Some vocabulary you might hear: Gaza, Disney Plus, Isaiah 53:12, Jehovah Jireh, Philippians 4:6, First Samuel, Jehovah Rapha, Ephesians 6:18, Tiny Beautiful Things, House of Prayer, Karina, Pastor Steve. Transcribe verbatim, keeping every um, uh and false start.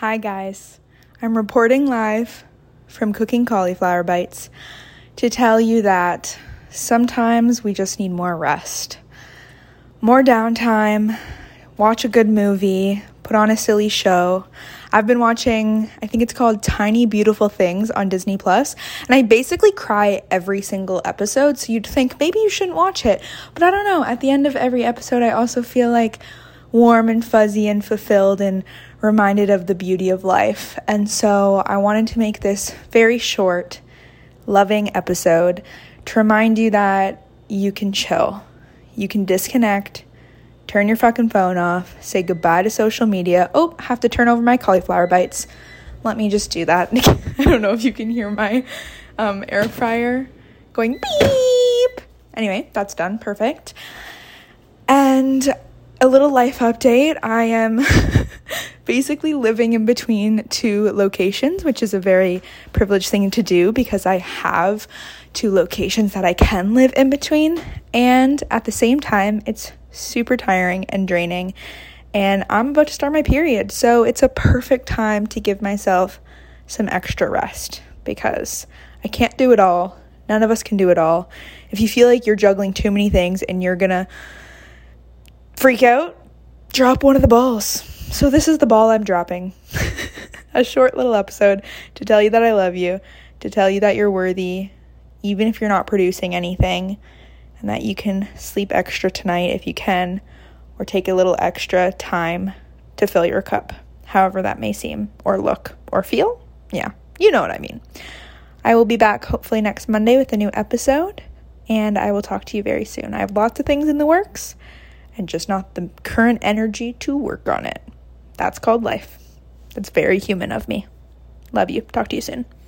Hi guys, I'm reporting live from Cooking Cauliflower Bites to tell you that sometimes we just need more rest, more downtime, watch a good movie, put on a silly show. I've been watching, I think it's called Tiny Beautiful Things on Disney Plus, and I basically cry every single episode, so you'd think maybe you shouldn't watch it, but I don't know, at the end of every episode I also feel like warm and fuzzy and fulfilled and reminded of the beauty of life. And so I wanted to make this very short, loving episode to remind you that you can chill, you can disconnect, turn your fucking phone off, say goodbye to social media. Oh, I have to turn over my cauliflower bites. Let me just do that. I don't know if you can hear my um, air fryer going beep. Anyway, that's done. Perfect. And a little life update. I am basically living in between two locations, which is a very privileged thing to do because I have two locations that I can live in between. And at the same time, it's super tiring and draining. And I'm about to start my period. So it's a perfect time to give myself some extra rest because I can't do it all. None of us can do it all. If you feel like you're juggling too many things and you're going to freak out, drop one of the balls. So this is the ball I'm dropping. A short little episode to tell you that I love you, to tell you that you're worthy, even if you're not producing anything, and that you can sleep extra tonight if you can, or take a little extra time to fill your cup, however that may seem, or look, or feel. Yeah, you know what I mean. I will be back hopefully next Monday with a new episode, and I will talk to you very soon. I have lots of things in the works, and just not the current energy to work on it. That's called life. That's very human of me. Love you. Talk to you soon.